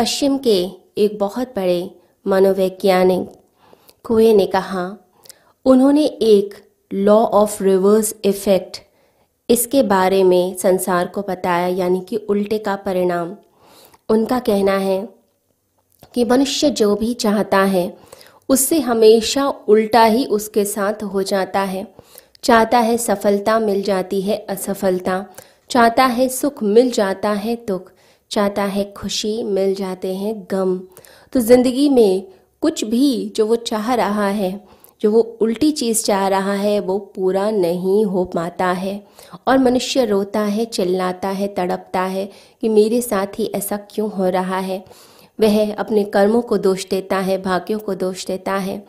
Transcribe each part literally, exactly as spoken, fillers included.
पश्चिम के एक बहुत बड़े मनोवैज्ञानिक कोए ने कहा, उन्होंने एक लॉ ऑफ रिवर्स इफेक्ट इसके बारे में संसार को बताया, यानी कि उल्टे का परिणाम। उनका कहना है कि मनुष्य जो भी चाहता है उससे हमेशा उल्टा ही उसके साथ हो जाता है। चाहता है सफलता, मिल जाती है असफलता। चाहता है सुख, मिल जाता है दुख। चाहता है खुशी, मिल जाते हैं गम। तो ज़िंदगी में कुछ भी जो वो चाह रहा है, जो वो उल्टी चीज़ चाह रहा है, वो पूरा नहीं हो पाता है। और मनुष्य रोता है, चिल्लाता है, तड़पता है कि मेरे साथ ही ऐसा क्यों हो रहा है। वह अपने कर्मों को दोष देता है, भाग्यों को दोष देता है,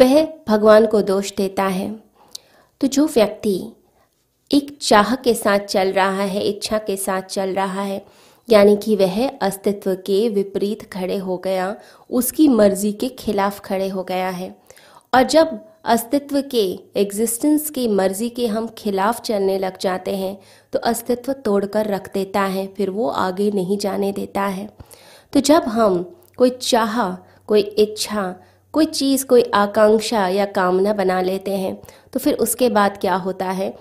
वह भगवान को दोष देता है। तो जो व्यक्ति एक चाह के साथ चल रहा है, इच्छा के साथ चल रहा है, यानी कि वह अस्तित्व के विपरीत खड़े हो गया, उसकी मर्जी के खिलाफ खड़े हो गया है। और जब अस्तित्व के, एग्जिस्टेंस की मर्जी के हम खिलाफ चलने लग जाते हैं तो अस्तित्व तोड़कर रख देता है, फिर वो आगे नहीं जाने देता है। तो जब हम कोई चाह, कोई इच्छा, कोई चीज़, कोई आकांक्षा या कामना बना लेते हैं तो फिर उसके बाद क्या होता है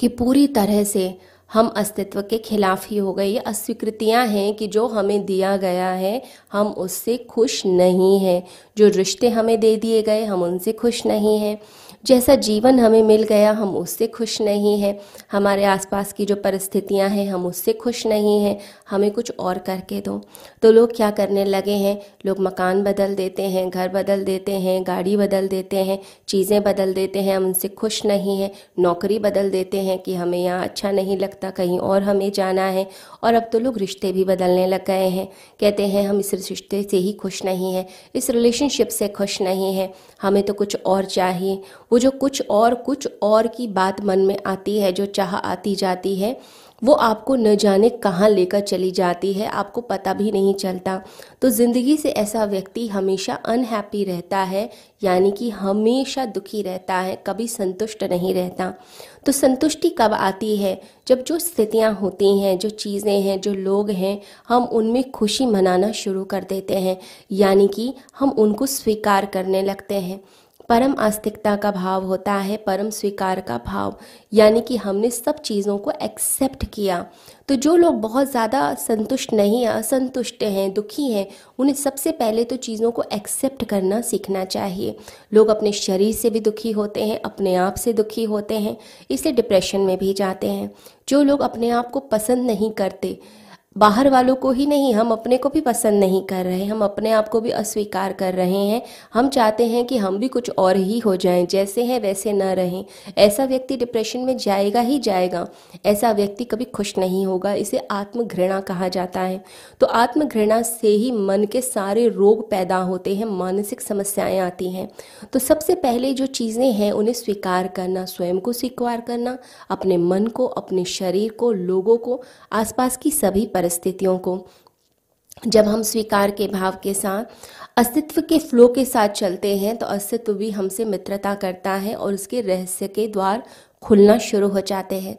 कि पूरी तरह से हम अस्तित्व के खिलाफ ही हो गए। ये अस्वीकृतियाँ हैं कि जो हमें दिया गया है हम उससे खुश नहीं हैं, जो रिश्ते हमें दे दिए गए हम उनसे खुश नहीं हैं, जैसा जीवन हमें मिल गया हम उससे खुश नहीं हैं, हमारे आसपास की जो परिस्थितियां हैं हम उससे खुश नहीं हैं, हमें कुछ और करके दो। तो लोग क्या करने लगे हैं, लोग मकान बदल देते हैं, घर बदल देते हैं, गाड़ी बदल देते हैं, चीज़ें बदल देते हैं, हम उनसे खुश नहीं हैं, नौकरी बदल देते हैं कि हमें यहाँ अच्छा नहीं लगता, कहीं और हमें जाना है। और अब तो लोग रिश्ते भी बदलने लग गए हैं, कहते हैं हम इस रिश्ते से ही खुश नहीं हैं, इस रिलेशनशिप से खुश नहीं हैं, हमें तो कुछ और चाहिए। वो जो कुछ और कुछ और की बात मन में आती है, जो चाह आती जाती है, वो आपको न जाने कहाँ लेकर चली जाती है, आपको पता भी नहीं चलता। तो ज़िंदगी से ऐसा व्यक्ति हमेशा अनहैप्पी रहता है, यानी कि हमेशा दुखी रहता है, कभी संतुष्ट नहीं रहता। तो संतुष्टि कब आती है, जब जो स्थितियाँ होती हैं, जो चीज़ें हैं, जो लोग हैं, हम उनमें खुशी मनाना शुरू कर देते हैं, यानी कि हम उनको स्वीकार करने लगते हैं। परम आस्तिकता का भाव होता है, परम स्वीकार का भाव, यानी कि हमने सब चीज़ों को एक्सेप्ट किया। तो जो लोग बहुत ज़्यादा संतुष्ट नहीं हैं, असंतुष्ट हैं, दुखी हैं, उन्हें सबसे पहले तो चीज़ों को एक्सेप्ट करना सीखना चाहिए। लोग अपने शरीर से भी दुखी होते हैं, अपने आप से दुखी होते हैं, इससे डिप्रेशन में भी जाते हैं। जो लोग अपने आप को पसंद नहीं करते, बाहर वालों को ही नहीं, हम अपने को भी पसंद नहीं कर रहे, हम अपने आप को भी अस्वीकार कर रहे हैं, हम चाहते हैं कि हम भी कुछ और ही हो जाएं, जैसे हैं वैसे ना रहें, ऐसा व्यक्ति डिप्रेशन में जाएगा ही जाएगा, ऐसा व्यक्ति कभी खुश नहीं होगा। इसे आत्मघृणा कहा जाता है। तो आत्मघृणा से ही मन के सारे रोग पैदा होते हैं, मानसिक समस्याएँ आती हैं। तो सबसे पहले जो चीज़ें हैं उन्हें स्वीकार करना, स्वयं को स्वीकार करना, अपने मन को, अपने शरीर को, लोगों को, आसपास की सभी परिस्थितियों को। जब हम स्वीकार के भाव के साथ, अस्तित्व के फ्लो के साथ चलते हैं तो अस्तित्व भी हमसे मित्रता करता है और उसके रहस्य के द्वार खुलना शुरू हो जाते हैं।